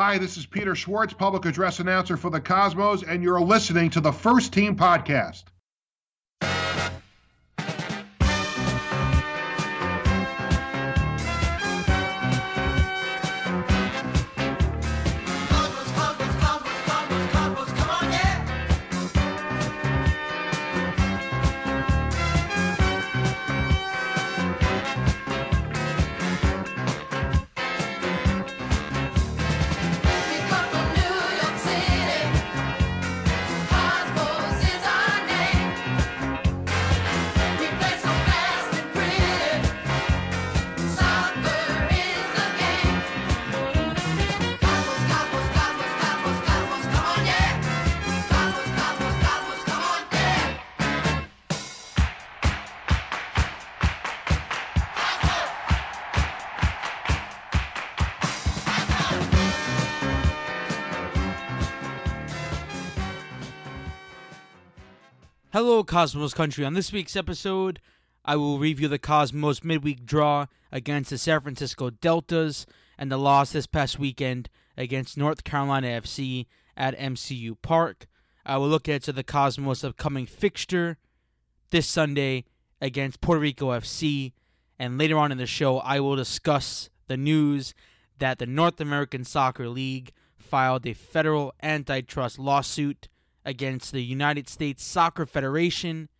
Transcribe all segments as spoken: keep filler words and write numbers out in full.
Hi, this is Peter Schwartz, public address announcer for the Cosmos, and you're listening to the First Team Podcast. Hello, Cosmos Country. On this week's episode, I will review the Cosmos midweek draw against the San Francisco Deltas and the loss this past weekend against North Carolina F C at M C U Park. I will look at the Cosmos' upcoming fixture this Sunday against Puerto Rico F C, and later on in the show, I will discuss the news that the North American Soccer League filed a federal antitrust lawsuit against the United States Soccer Federation.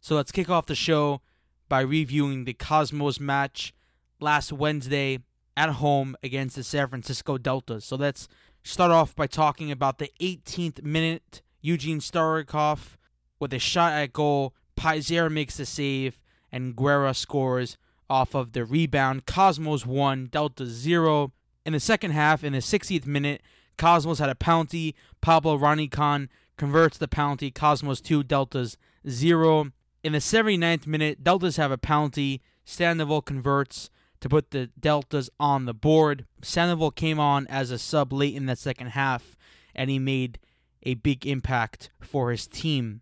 So let's kick off the show by reviewing the Cosmos match last Wednesday at home against the San Francisco Deltas. So let's start off by talking about the eighteenth minute. Eugene Starikov with a shot at goal. Pizarra makes the save and Guerra scores off of the rebound. Cosmos one, Delta zero. In the second half, in the sixtieth minute, Cosmos had a penalty. Pablo Ranikon converts the penalty, Cosmos two, Deltas zero. In the seventy-ninth minute, Deltas have a penalty. Sandoval converts to put the Deltas on the board. Sandoval came on as a sub late in that second half, and he made a big impact for his team.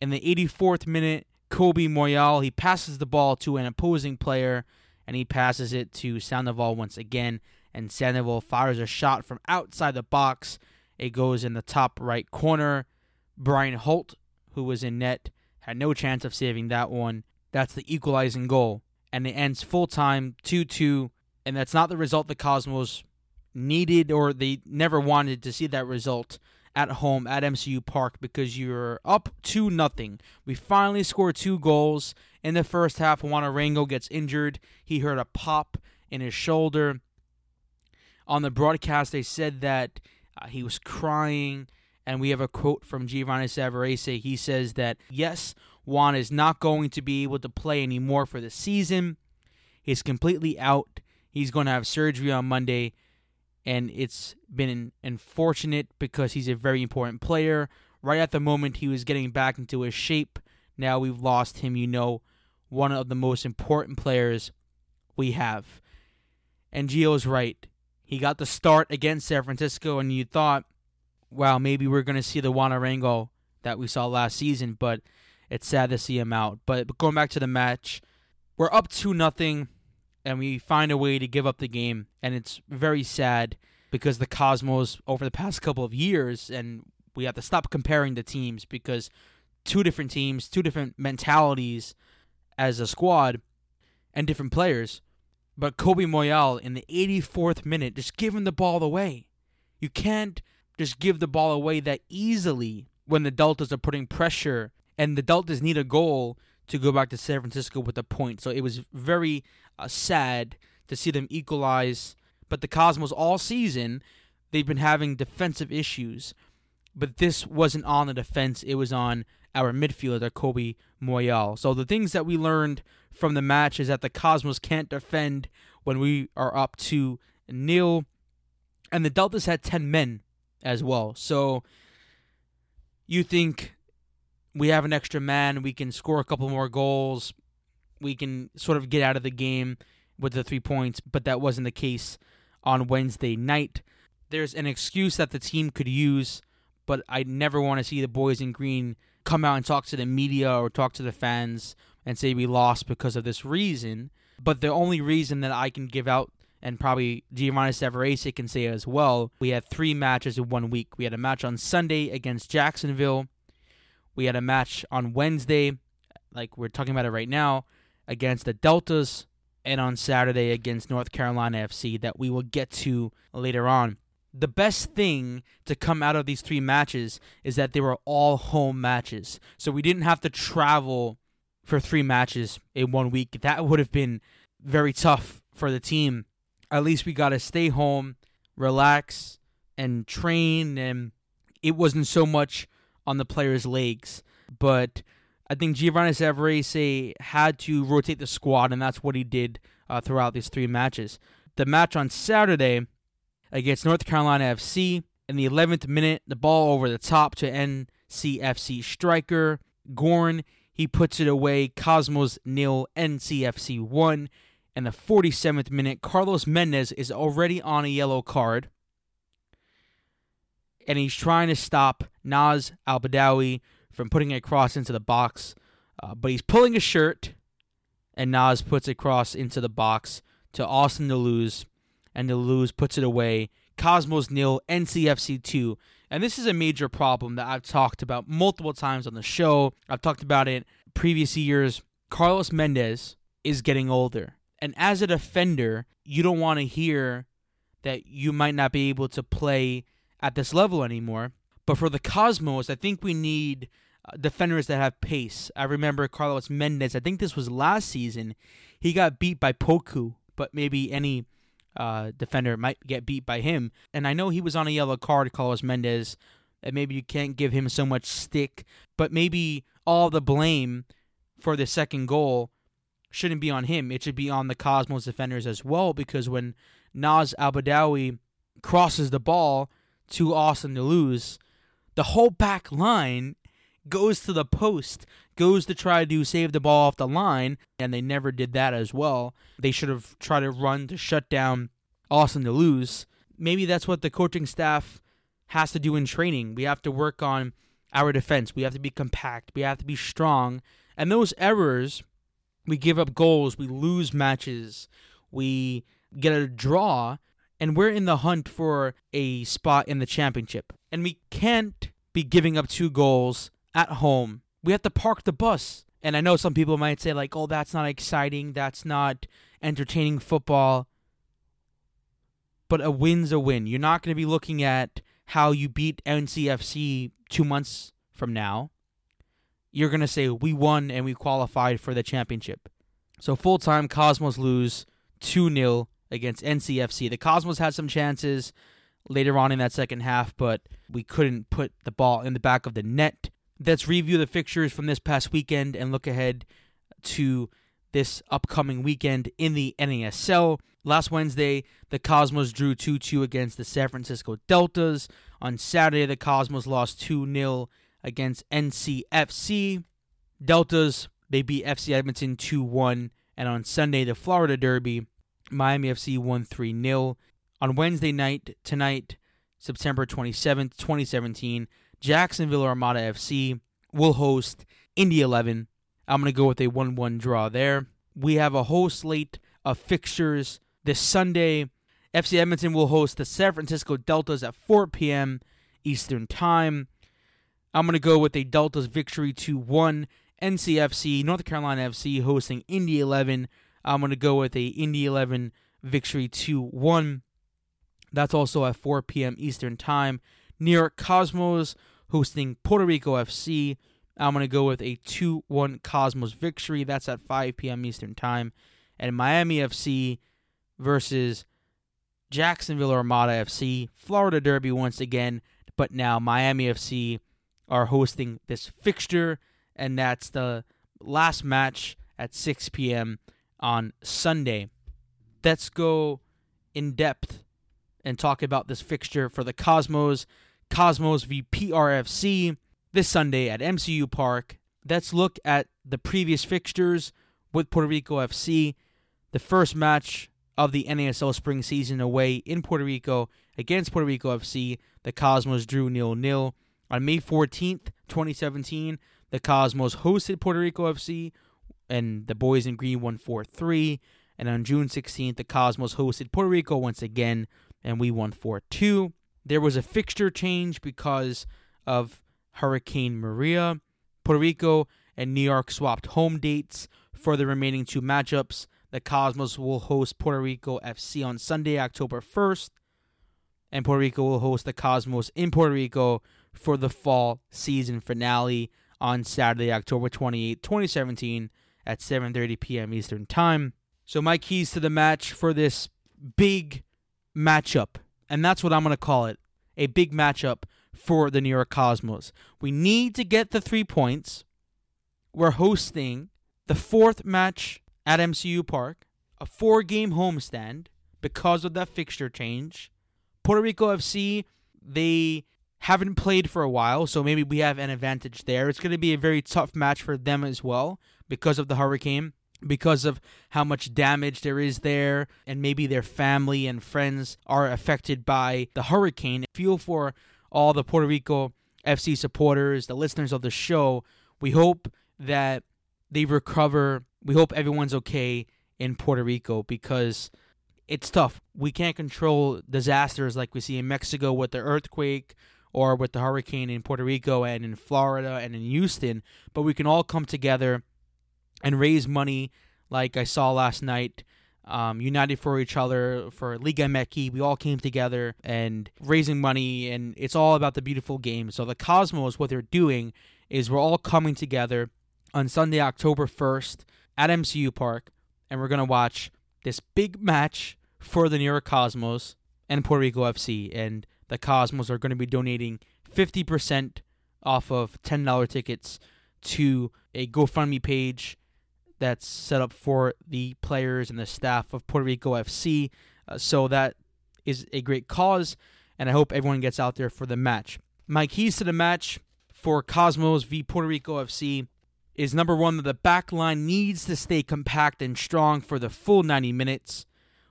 In the eighty-fourth minute, Kobe Moyal, he passes the ball to an opposing player, and he passes it to Sandoval once again, and Sandoval fires a shot from outside the box. It goes in the top right corner. Brian Holt, who was in net, had no chance of saving that one. That's the equalizing goal. And it ends full-time, two two. And that's not the result the Cosmos needed, or they never wanted to see that result at home at M C U Park, because you're up two nothing. We finally score two goals. In the first half, Juan Arango gets injured. He heard a pop in his shoulder. On the broadcast, they said that Uh, he was crying, and we have a quote from Giovanni Savarese. He says that, yes, Juan is not going to be able to play anymore for the season. He's completely out. He's going to have surgery on Monday, and it's been unfortunate because he's a very important player. Right at the moment, he was getting back into his shape. Now we've lost him, you know, one of the most important players we have. And Gio's right. He got the start against San Francisco, and you thought, wow, maybe we're going to see the Juan Arango that we saw last season, but it's sad to see him out. But going back to the match, we're up two nothing, and we find a way to give up the game, and it's very sad because the Cosmos, over the past couple of years, and we have to stop comparing the teams because two different teams, two different mentalities as a squad, and different players. But Kobe Moyal, in the eighty-fourth minute, just giving the ball away. You can't just give the ball away that easily when the Deltas are putting pressure, and the Deltas need a goal to go back to San Francisco with a point. So it was very uh, sad to see them equalize. But the Cosmos all season, they've been having defensive issues. But this wasn't on the defense. It was on our midfielder, Kobe Moyal. So the things that we learned from the match is that the Cosmos can't defend when we are up to nil. And the Deltas had ten men as well. So you think we have an extra man, we can score a couple more goals, we can sort of get out of the game with the three points, but that wasn't the case on Wednesday night. There's an excuse that the team could use, but I never want to see the boys in green come out and talk to the media or talk to the fans and say we lost because of this reason. But the only reason that I can give out and probably Giovanni Savarese can say as well, we had three matches in one week. We had a match on Sunday against Jacksonville. We had a match on Wednesday, like we're talking about it right now, against the Deltas, and on Saturday against North Carolina F C that we will get to later on. The best thing to come out of these three matches is that they were all home matches. So we didn't have to travel for three matches in one week. That would have been very tough for the team. At least we got to stay home, relax, and train. And it wasn't so much on the players' legs. But I think Giovanni Savarese had to rotate the squad, and that's what he did uh, throughout these three matches. The match on Saturday against North Carolina F C. In the eleventh minute, the ball over the top to N C F C striker Gorn. He puts it away. Cosmos nil, N C F C one. In the forty-seventh minute, Carlos Mendes is already on a yellow card, and he's trying to stop Naz Al-Badawi from putting a cross into the box. Uh, but he's pulling a shirt, and Naz puts a cross into the box to Austin da Luz, and da Luz puts it away. Cosmos nil, N C F C two. And this is a major problem that I've talked about multiple times on the show. I've talked about it previous years. Carlos Mendes is getting older. And as a defender, you don't want to hear that you might not be able to play at this level anymore. But for the Cosmos, I think we need defenders that have pace. I remember Carlos Mendes, I think this was last season, he got beat by Poku, but maybe any Uh, defender might get beat by him. And I know he was on a yellow card, Carlos Mendes, and maybe you can't give him so much stick, but maybe all the blame for the second goal shouldn't be on him. It should be on the Cosmos defenders as well, because when Naz Al-Badawi crosses the ball to Austin da Luz, the whole back line goes to the post, goes to try to save the ball off the line, and they never did that as well. They should have tried to run to shut down Austin da Luz. Maybe that's what the coaching staff has to do in training. We have to work on our defense. We have to be compact. We have to be strong. And those errors, we give up goals, we lose matches, we get a draw, and we're in the hunt for a spot in the championship. And we can't be giving up two goals at home. We have to park the bus. And I know some people might say, like, oh, that's not exciting. That's not entertaining football. But a win's a win. You're not going to be looking at how you beat N C F C two months from now. You're going to say, we won and we qualified for the championship. So full-time, Cosmos lose two nil against N C F C. The Cosmos had some chances later on in that second half, but we couldn't put the ball in the back of the net. Let's review the fixtures from this past weekend and look ahead to this upcoming weekend in the N A S L. Last Wednesday, the Cosmos drew two two against the San Francisco Deltas. On Saturday, the Cosmos lost two nil against N C F C. Deltas, they beat F C Edmonton two one. And on Sunday, the Florida Derby, Miami F C won three nil. On Wednesday night, tonight, September twenty-seventh, twenty seventeen, Jacksonville Armada F C will host Indy eleven. I'm going to go with a one one draw there. We have a whole slate of fixtures this Sunday. F C Edmonton will host the San Francisco Deltas at four p.m. Eastern Time. I'm going to go with a Deltas victory two one. N C F C, North Carolina F C hosting Indy eleven. I'm going to go with a Indy eleven victory two one. That's also at four p.m. Eastern Time. New York Cosmos hosting Puerto Rico F C. I'm going to go with a two one Cosmos victory. That's at five p.m. Eastern Time. And Miami F C versus Jacksonville Armada F C. Florida Derby once again. But now Miami F C are hosting this fixture. And that's the last match at six p.m. on Sunday. Let's go in depth and talk about this fixture for the Cosmos. Cosmos v P R F C this Sunday at M C U Park. Let's look at the previous fixtures with Puerto Rico F C. The first match of the N A S L spring season away in Puerto Rico against Puerto Rico F C. The Cosmos drew nil nil. On May fourteenth, twenty seventeen, the Cosmos hosted Puerto Rico F C, and the boys in green won four three. And on June sixteenth, the Cosmos hosted Puerto Rico once again, and we won four two. There was a fixture change because of Hurricane Maria. Puerto Rico and New York swapped home dates for the remaining two matchups. The Cosmos will host Puerto Rico F C on Sunday, October first, and Puerto Rico will host the Cosmos in Puerto Rico for the fall season finale on Saturday, October twenty-eighth, twenty seventeen at seven thirty p.m. Eastern Time. So my keys to the match for this big matchup, and that's what I'm going to call it, a big matchup for the New York Cosmos. We need to get the three points. We're hosting the fourth match at M C U Park, a four-game homestand because of that fixture change. Puerto Rico F C, they haven't played for a while, so maybe we have an advantage there. It's going to be a very tough match for them as well because of the hurricane, because of how much damage there is there, and maybe their family and friends are affected by the hurricane. Feel for all the Puerto Rico F C supporters, the listeners of the show. We hope that they recover. We hope everyone's okay in Puerto Rico because it's tough. We can't control disasters like we see in Mexico with the earthquake or with the hurricane in Puerto Rico and in Florida and in Houston, but we can all come together and raise money like I saw last night, um, united for each other, for Liga M X. We all came together and raising money, and it's all about the beautiful game. So the Cosmos, what they're doing is we're all coming together on Sunday, October first, at M C U Park, and we're going to watch this big match for the New York Cosmos and Puerto Rico F C, and the Cosmos are going to be donating fifty percent off of ten dollars tickets to a GoFundMe page that's set up for the players and the staff of Puerto Rico F C, uh, so that is a great cause, and I hope everyone gets out there for the match. My keys to the match for Cosmos v. Puerto Rico F C is number one, that the back line needs to stay compact and strong for the full ninety minutes.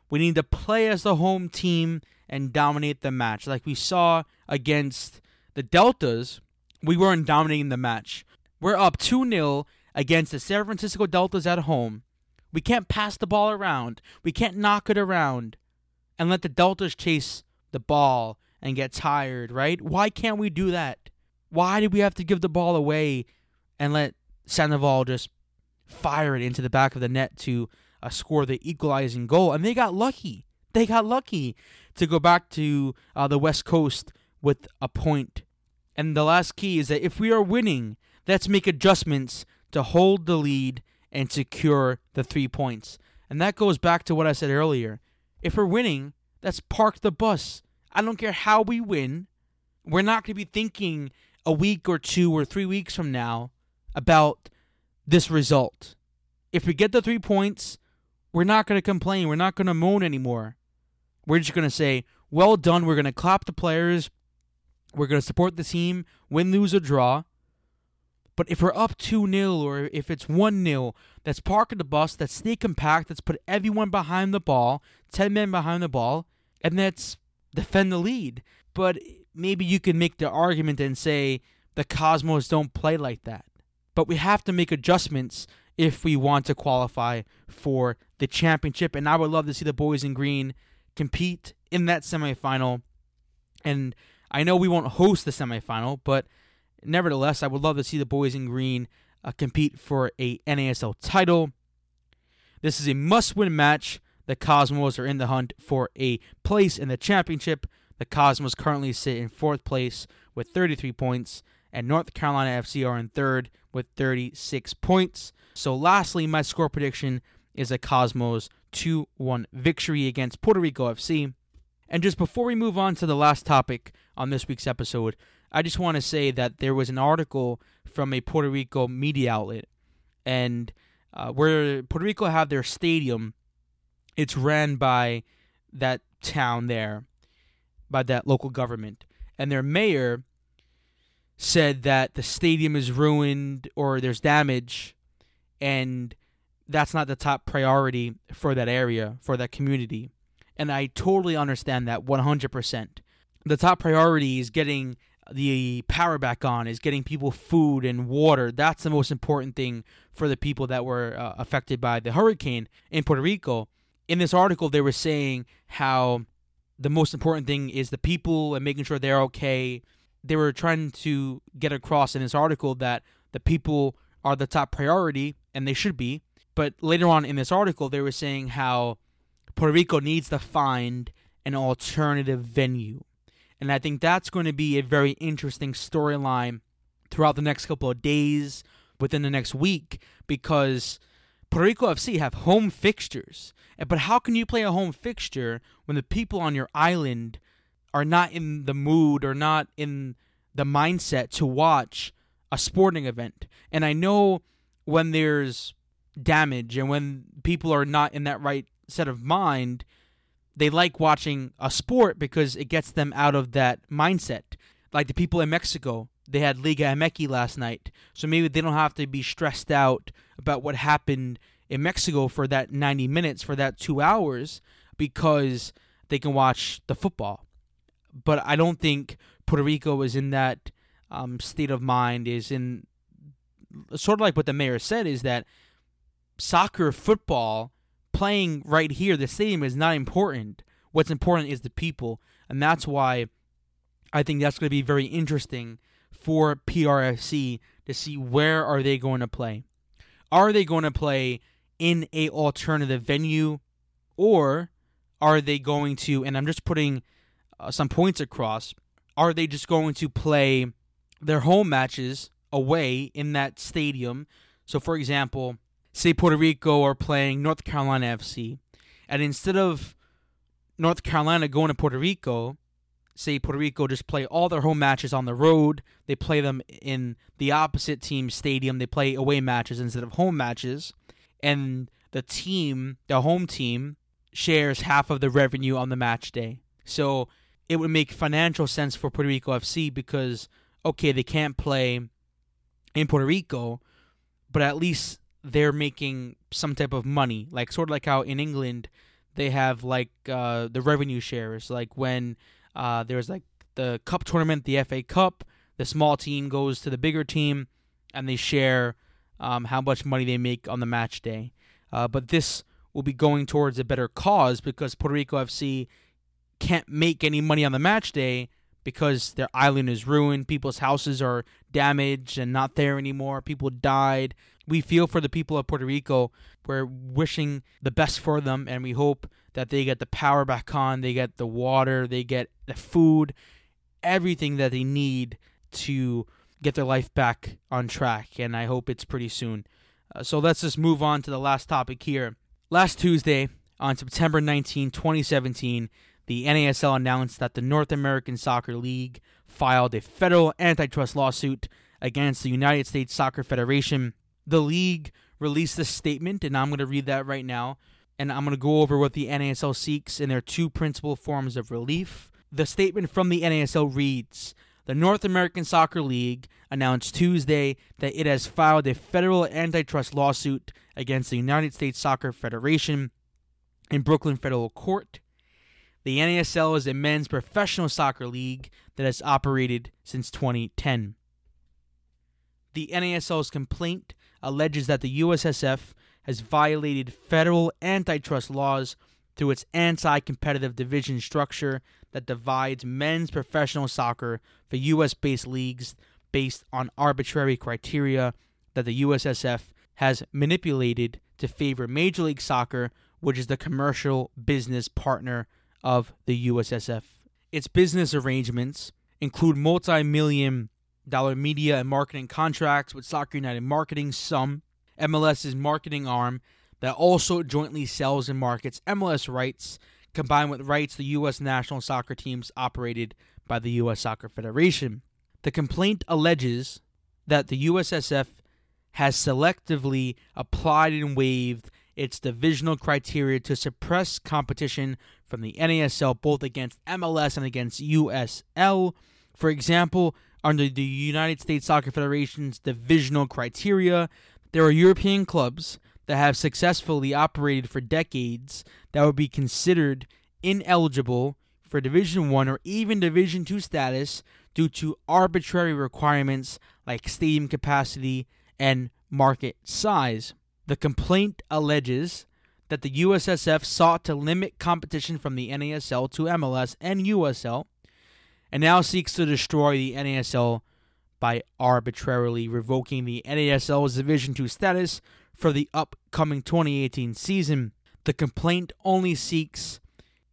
We need to play as the home team and dominate the match. Like we saw against the Deltas, we weren't dominating the match. We're up two nil against the San Francisco Deltas at home. We can't pass the ball around. We can't knock it around and let the Deltas chase the ball and get tired, right? Why can't we do that? Why did we have to give the ball away and let Sandoval just fired into the back of the net to uh, score the equalizing goal? And they got lucky. They got lucky to go back to uh, the West Coast with a point. And the last key is that if we are winning, let's make adjustments to hold the lead and secure the three points. And that goes back to what I said earlier. If we're winning, let's park the bus. I don't care how we win. We're not going to be thinking a week or two or three weeks from now about this result. If we get the three points, we're not going to complain. We're not going to moan anymore. We're just going to say, well done. We're going to clap the players. We're going to support the team, win, lose, or draw. But if we're up two nil or if it's one nil, let's park the bus, let's stay compact, let's put everyone behind the ball, ten men behind the ball, and let's defend the lead. But maybe you can make the argument and say the Cosmos don't play like that. But we have to make adjustments if we want to qualify for the championship. And I would love to see the boys in green compete in that semifinal. And I know we won't host the semifinal, but nevertheless, I would love to see the boys in green uh, compete for a N A S L title. This is a must-win match. The Cosmos are in the hunt for a place in the championship. The Cosmos currently sit in fourth place with thirty-three points. And North Carolina F C are in third with thirty-six points. So lastly, my score prediction is a Cosmos two one victory against Puerto Rico F C. And just before we move on to the last topic on this week's episode, I just want to say that there was an article from a Puerto Rico media outlet, and uh, where Puerto Rico have their stadium, it's ran by that town there, by that local government. And their mayor said that the stadium is ruined or there's damage, and that's not the top priority for that area, for that community. And I totally understand that one hundred percent. The top priority is getting the power back on, is getting people food and water. That's the most important thing for the people that were uh, affected by the hurricane in Puerto Rico. In this article, they were saying how the most important thing is the people and making sure they're okay. They were trying to get across in this article that the people are the top priority, and they should be. But later on in this article, they were saying how Puerto Rico needs to find an alternative venue. And I think that's going to be a very interesting storyline throughout the next couple of days, within the next week, because Puerto Rico F C have home fixtures. But how can you play a home fixture when the people on your island are not in the mood or not in the mindset to watch a sporting event? And I know when there's damage and when people are not in that right set of mind, they like watching a sport because it gets them out of that mindset. Like the people in Mexico, they had Liga M X last night, so maybe they don't have to be stressed out about what happened in Mexico for that ninety minutes, for that two hours, because they can watch the football. But I don't think Puerto Rico is in that um, state of mind, is in sort of like what the mayor said, is that soccer, football, playing right here, the stadium is not important. What's important is the people, and that's why I think that's going to be very interesting for P R F C to see where are they going to play. Are they going to play in a alternative venue, or are they going to, and I'm just putting uh, some points across, are they just going to play their home matches away in that stadium? So for example, say Puerto Rico are playing North Carolina F C, and instead of North Carolina going to Puerto Rico, say Puerto Rico just play all their home matches on the road. They play them in the opposite team's stadium. They play away matches instead of home matches, and the team, the home team, shares half of the revenue on the match day. So it would make financial sense for Puerto Rico F C because, okay, they can't play in Puerto Rico, but at least they're making some type of money, like sort of like how in England they have like uh, the revenue shares. Like when uh, there's like the cup tournament, the F A Cup, the small team goes to the bigger team, and they share um, how much money they make on the match day. Uh, but this will be going towards a better cause because Puerto Rico F C can't make any money on the match day because their island is ruined, people's houses are damaged and not there anymore, people died. We feel for the people of Puerto Rico. We're wishing the best for them, and we hope that they get the power back on, they get the water, they get the food, everything that they need to get their life back on track, and I hope it's pretty soon. Uh, so let's just move on to the last topic here. Last Tuesday, on September nineteenth, twenty seventeen, the N A S L announced that the North American Soccer League filed a federal antitrust lawsuit against the United States Soccer Federation. The league released a statement, and I'm going to read that right now, and I'm going to go over what the N A S L seeks in their two principal forms of relief. The statement from the N A S L reads, "The North American Soccer League announced Tuesday that it has filed a federal antitrust lawsuit against the United States Soccer Federation in Brooklyn Federal Court. The N A S L is a men's professional soccer league that has operated since twenty ten. The N A S L's complaint alleges that the U S S F has violated federal antitrust laws through its anti-competitive division structure that divides men's professional soccer for U S based leagues based on arbitrary criteria that the U S S F has manipulated to favor Major League Soccer, which is the commercial business partner of the U S S F. Its business arrangements include multi-million dollar media and marketing contracts with Soccer United Marketing, S U M, MLS's marketing arm that also jointly sells and markets M L S rights, combined with rights to U S national soccer teams operated by the U S Soccer Federation. The complaint alleges that the U S S F has selectively applied and waived its divisional criteria to suppress competition from the N A S L, both against M L S and against U S L. For example, under the United States Soccer Federation's divisional criteria, there are European clubs that have successfully operated for decades that would be considered ineligible for Division one or even Division two status due to arbitrary requirements like stadium capacity and market size. The complaint alleges that the U S S F sought to limit competition from the N A S L to M L S and U S L, and now seeks to destroy the N A S L by arbitrarily revoking the N A S L's Division two status for the upcoming twenty eighteen season. The complaint only seeks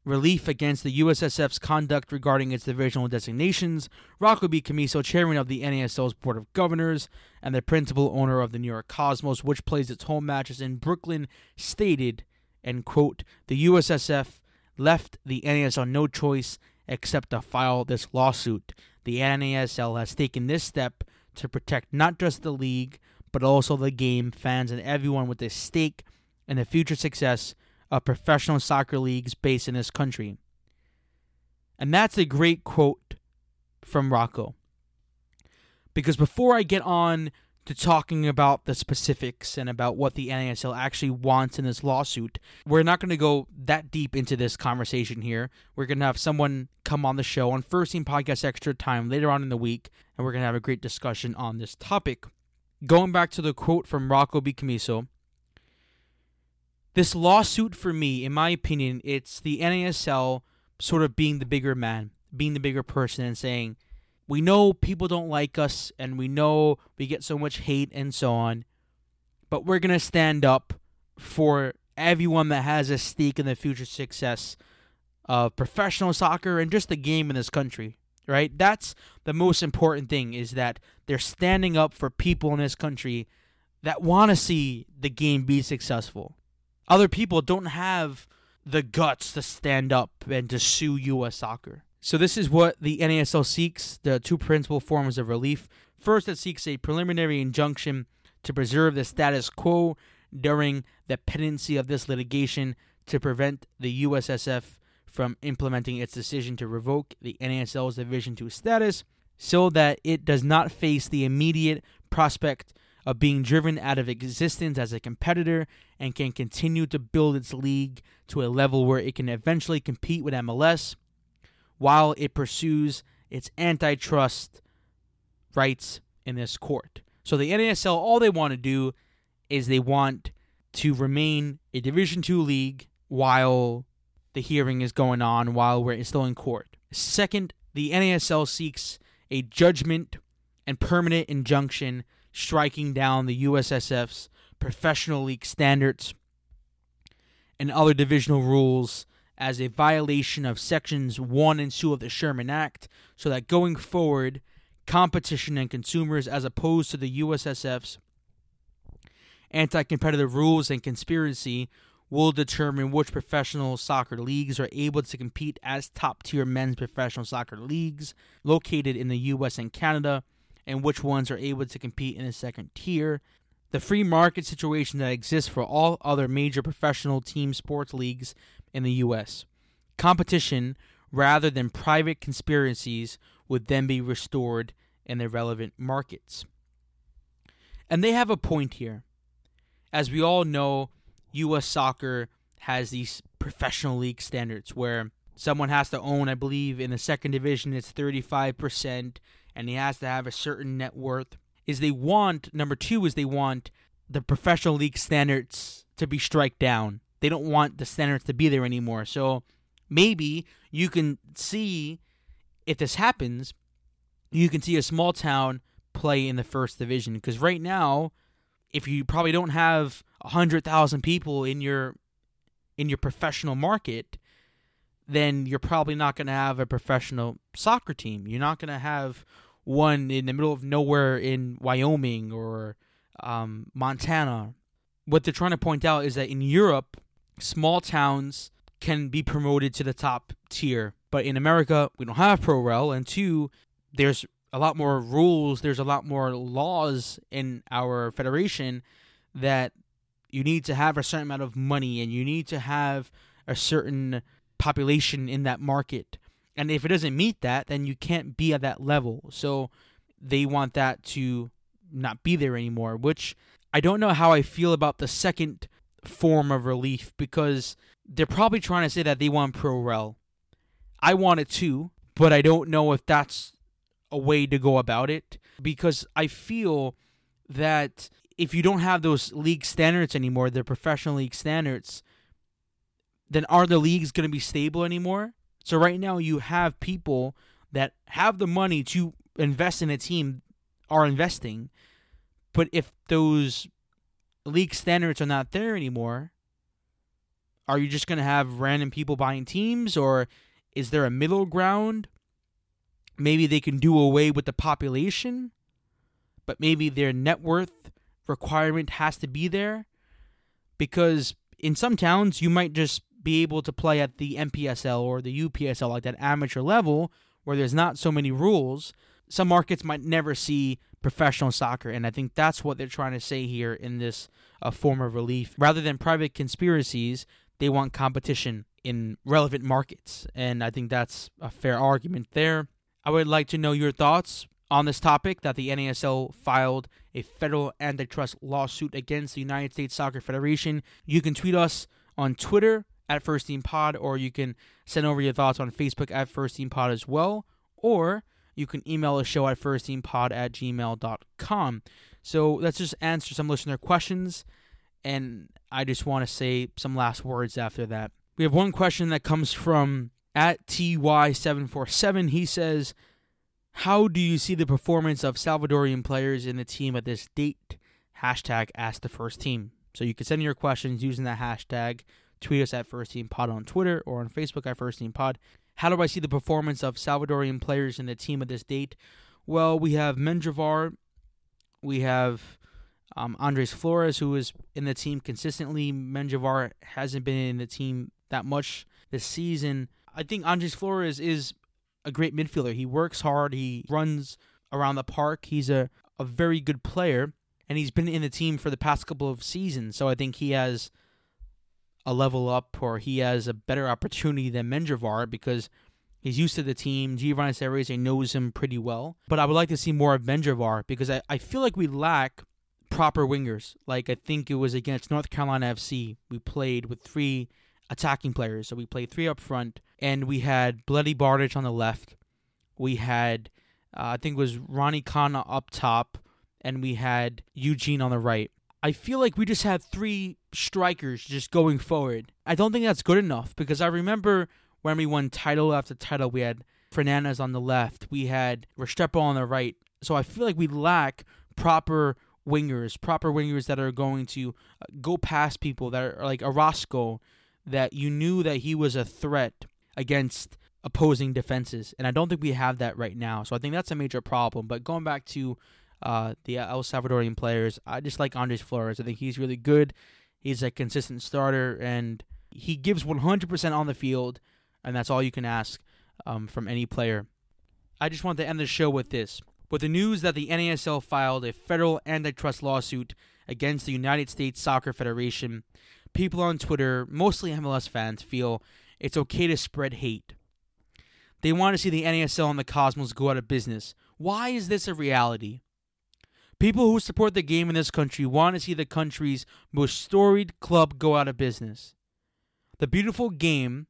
relief against the U S S F's conduct regarding its divisional designations. Rocco B. Commisso, chairman of the N A S L's Board of Governors and the principal owner of the New York Cosmos, which plays its home matches in Brooklyn, stated, and quote, "The U S S F left the N A S L no choice except to file this lawsuit. The N A S L has taken this step to protect not just the league, but also the game, fans, and everyone with a stake in the future success of professional soccer leagues based in this country." And that's a great quote from Rocco. Because before I get on to talking about the specifics and about what the N A S L actually wants in this lawsuit, we're not going to go that deep into this conversation here. We're going to have someone come on the show on First Team Podcast Extra Time later on in the week, and we're going to have a great discussion on this topic. Going back to the quote from Rocco B. Commisso, "This lawsuit for me, in my opinion, it's the N A S L sort of being the bigger man, being the bigger person and saying, we know people don't like us and we know we get so much hate and so on, but we're going to stand up for everyone that has a stake in the future success of professional soccer and just the game in this country," right? That's the most important thing, is that they're standing up for people in this country that want to see the game be successful. Other people don't have the guts to stand up and to sue U S soccer. So this is what the N A S L seeks, the two principal forms of relief. First, it seeks a preliminary injunction to preserve the status quo during the pendency of this litigation to prevent the U S S F from implementing its decision to revoke the N A S L's Division two status so that it does not face the immediate prospect of being driven out of existence as a competitor and can continue to build its league to a level where it can eventually compete with M L S while it pursues its antitrust rights in this court. So the N A S L, all they want to do is they want to remain a Division two league while the hearing is going on, while we're still in court. Second, the N A S L seeks a judgment and permanent injunction striking down the U S S F's professional league standards and other divisional rules as a violation of Sections one and two of the Sherman Act, so that going forward, competition and consumers, as opposed to the U S S F's anti-competitive rules and conspiracy, will determine which professional soccer leagues are able to compete as top-tier men's professional soccer leagues located in the U S and Canada, and which ones are able to compete in the second tier. The free market situation that exists for all other major professional team sports leagues in the U S Competition, rather than private conspiracies, would then be restored in the relevant markets. And they have a point here. As we all know, U S soccer has these professional league standards where someone has to own, I believe, in the second division, it's thirty-five percent, and he has to have a certain net worth. Is they want, number two, is they want the professional league standards to be struck down. They don't want the standards to be there anymore. So maybe you can see, if this happens, you can see a small town play in the first division. Because right now, if you probably don't have one hundred thousand people in your in your professional market, then you're probably not going to have a professional soccer team. You're not going to have one in the middle of nowhere in Wyoming or um, Montana. What they're trying to point out is that in Europe, small towns can be promoted to the top tier. But in America, we don't have ProRel. And two, there's a lot more rules. There's a lot more laws in our federation that you need to have a certain amount of money and you need to have a certain population in that market, and if it doesn't meet that, then you can't be at that level. So they want that to not be there anymore, which I don't know how I feel about the second form of relief, because they're probably trying to say that they want ProRel. I want it too, but I don't know if that's a way to go about it, because I feel that if you don't have those league standards anymore, the professional league standards, then are the leagues going to be stable anymore? So right now you have people that have the money to invest in a team are investing, but if those league standards are not there anymore, are you just going to have random people buying teams, or is there a middle ground? Maybe they can do away with the population, but maybe their net worth requirement has to be there, because in some towns you might just be able to play at the M P S L or the U P S L, like that amateur level where there's not so many rules. Some markets might never see professional soccer, and I think that's what they're trying to say here in this uh, form of relief. Rather than private conspiracies, they want competition in relevant markets, and I think that's a fair argument there. I would like to know your thoughts on this topic, that the N A S L filed a federal antitrust lawsuit against the United States Soccer Federation. You can tweet us on Twitter at First Team Pod, or you can send over your thoughts on Facebook at First Team Pod as well, or you can email the show at first team pod at gmail dot com. So let's just answer some listener questions, and I just want to say some last words after that. We have one question that comes from at T Y seven four seven. He says, how do you see the performance of Salvadorian players in the team at this date? Hashtag Ask the First Team. So you can send your questions using that hashtag. Tweet us at First Team Pod on Twitter, or on Facebook at First Team Pod. How do I see the performance of Salvadorian players in the team at this date? Well, we have Menjivar. We have um, Andres Flores, who is in the team consistently. Menjivar hasn't been in the team that much this season. I think Andres Flores is a great midfielder. He works hard. He runs around the park. He's a, a very good player, and he's been in the team for the past couple of seasons. So I think he has a level up, or he has a better opportunity than Menjivar, because he's used to the team. Giovanni Savarese knows him pretty well. But I would like to see more of Menjivar, because I, I feel like we lack proper wingers. Like, I think it was against North Carolina F C. We played with three attacking players. So we played three up front, and we had Bloody Bardich on the left. We had, uh, I think it was Ranikon up top, and we had Eugene on the right. I feel like we just had three strikers just going forward. I don't think that's good enough, because I remember when we won title after title, we had Fernandez on the left. We had Restrepo on the right. So I feel like we lack proper wingers, proper wingers that are going to go past people, that are like Orozco, that you knew that he was a threat against opposing defenses. And I don't think we have that right now. So I think that's a major problem. But going back to uh, the El Salvadorian players, I just like Andres Flores. I think he's really good. He's a consistent starter, and he gives one hundred percent on the field, and that's all you can ask um, from any player. I just want to end the show with this. With the news that the N A S L filed a federal antitrust lawsuit against the United States Soccer Federation, people on Twitter, mostly M L S fans, feel it's okay to spread hate. They want to see the N A S L and the Cosmos go out of business. Why is this a reality? People who support the game in this country want to see the country's most storied club go out of business. The beautiful game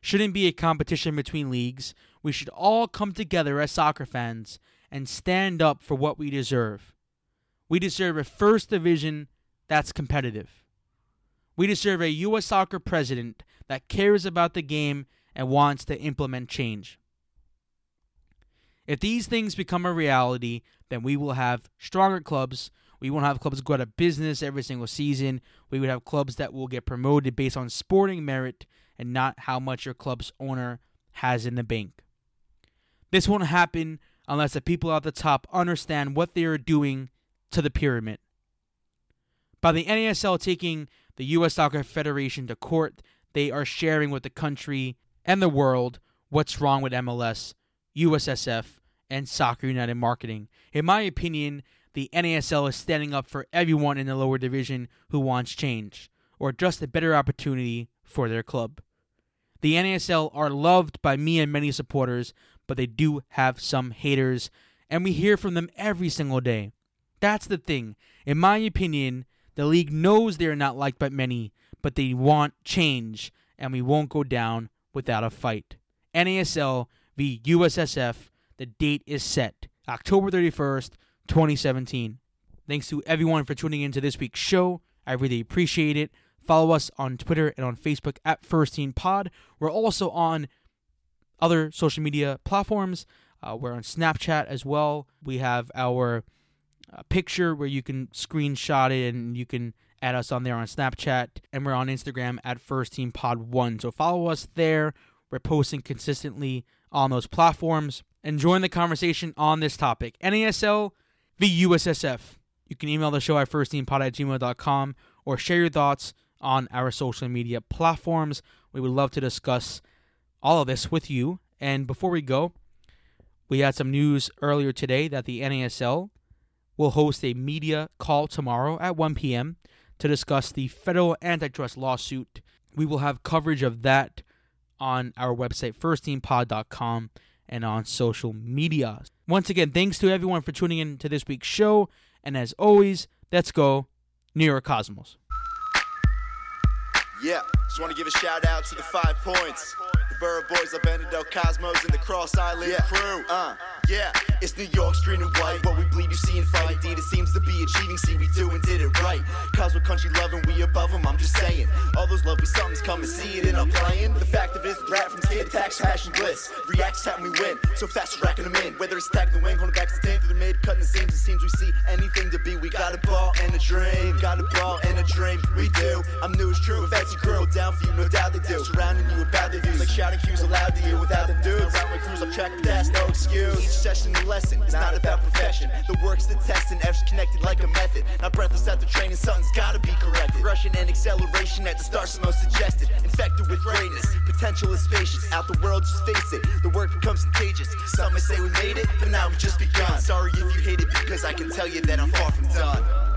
shouldn't be a competition between leagues. We should all come together as soccer fans and stand up for what we deserve. We deserve a first division that's competitive. We deserve a U S soccer president that cares about the game and wants to implement change. If these things become a reality, then we will have stronger clubs. We won't have clubs go out of business every single season. We would have clubs that will get promoted based on sporting merit and not how much your club's owner has in the bank. This won't happen unless the people at the top understand what they are doing to the pyramid. By the N A S L taking the U S Soccer Federation to court, they are sharing with the country and the world what's wrong with M L S, U S S F, and Soccer United Marketing. In my opinion, the N A S L is standing up for everyone in the lower division who wants change, or just a better opportunity for their club. The N A S L are loved by me and many supporters, but they do have some haters, and we hear from them every single day. That's the thing. In my opinion, the league knows they are not liked by many, but they want change, and we won't go down without a fight. N A S L v U S S F, The date is set, October thirty-first, twenty seventeen. Thanks to everyone for tuning in to this week's show. I really appreciate it. Follow us on Twitter and on Facebook at First Team Pod. We're also on other social media platforms. Uh, we're on Snapchat as well. We have our uh, picture where you can screenshot it and you can add us on there on Snapchat. And we're on Instagram at First Team Pod one. So follow us there. We're posting consistently on those platforms. And join the conversation on this topic. N A S L v. U S S F. You can email the show at firstteampod at gmail dot com or share your thoughts on our social media platforms. We would love to discuss all of this with you. And before we go, we had some news earlier today that the N A S L will host a media call tomorrow at one p.m. to discuss the federal antitrust lawsuit. We will have coverage of that on our website, firstteampod dot com, and on social media. Once again, thanks to everyone for tuning in to this week's show. And as always, let's go, New York Cosmos. Yeah, just want to give a shout out to the Five Points, the Borough Boys, Abandoned Cosmos, and the Cross Island yeah. crew. Uh, yeah, it's New York, street and white. What we bleed, you see and fight. Indeed, it seems to be achieving. See, we do and did it right. Cosmo country loving, we above them. I'm just saying, all those lovely somethings come and see it, and I'm playing. The fact of it is, the rat from state attacks, passion, bliss. Reacts, time we win. So fast, we're racking them in. Whether it's attacking the wing, going back to the to the mid, cutting the seams, it seems we see anything to be. We got a ball and a dream. Got a ball and a dream. We do. I'm new, it's true. Facts girl down for you, no doubt they do. Surrounding you with bad reviews, like shouting cues aloud to you without the dudes. Around my crews, I'm track, but that's no excuse. Each session a lesson, it's not about perfection. The work's the test, and F's connected like a method. Not breathless after training, something's gotta be corrected. Rushing and acceleration at the start's most suggested. Infected with greatness, potential is spacious. Out the world, just face it, the work becomes contagious. Some may say we made it, but now we've just begun. Sorry if you hate it, because I can tell you that I'm far from done.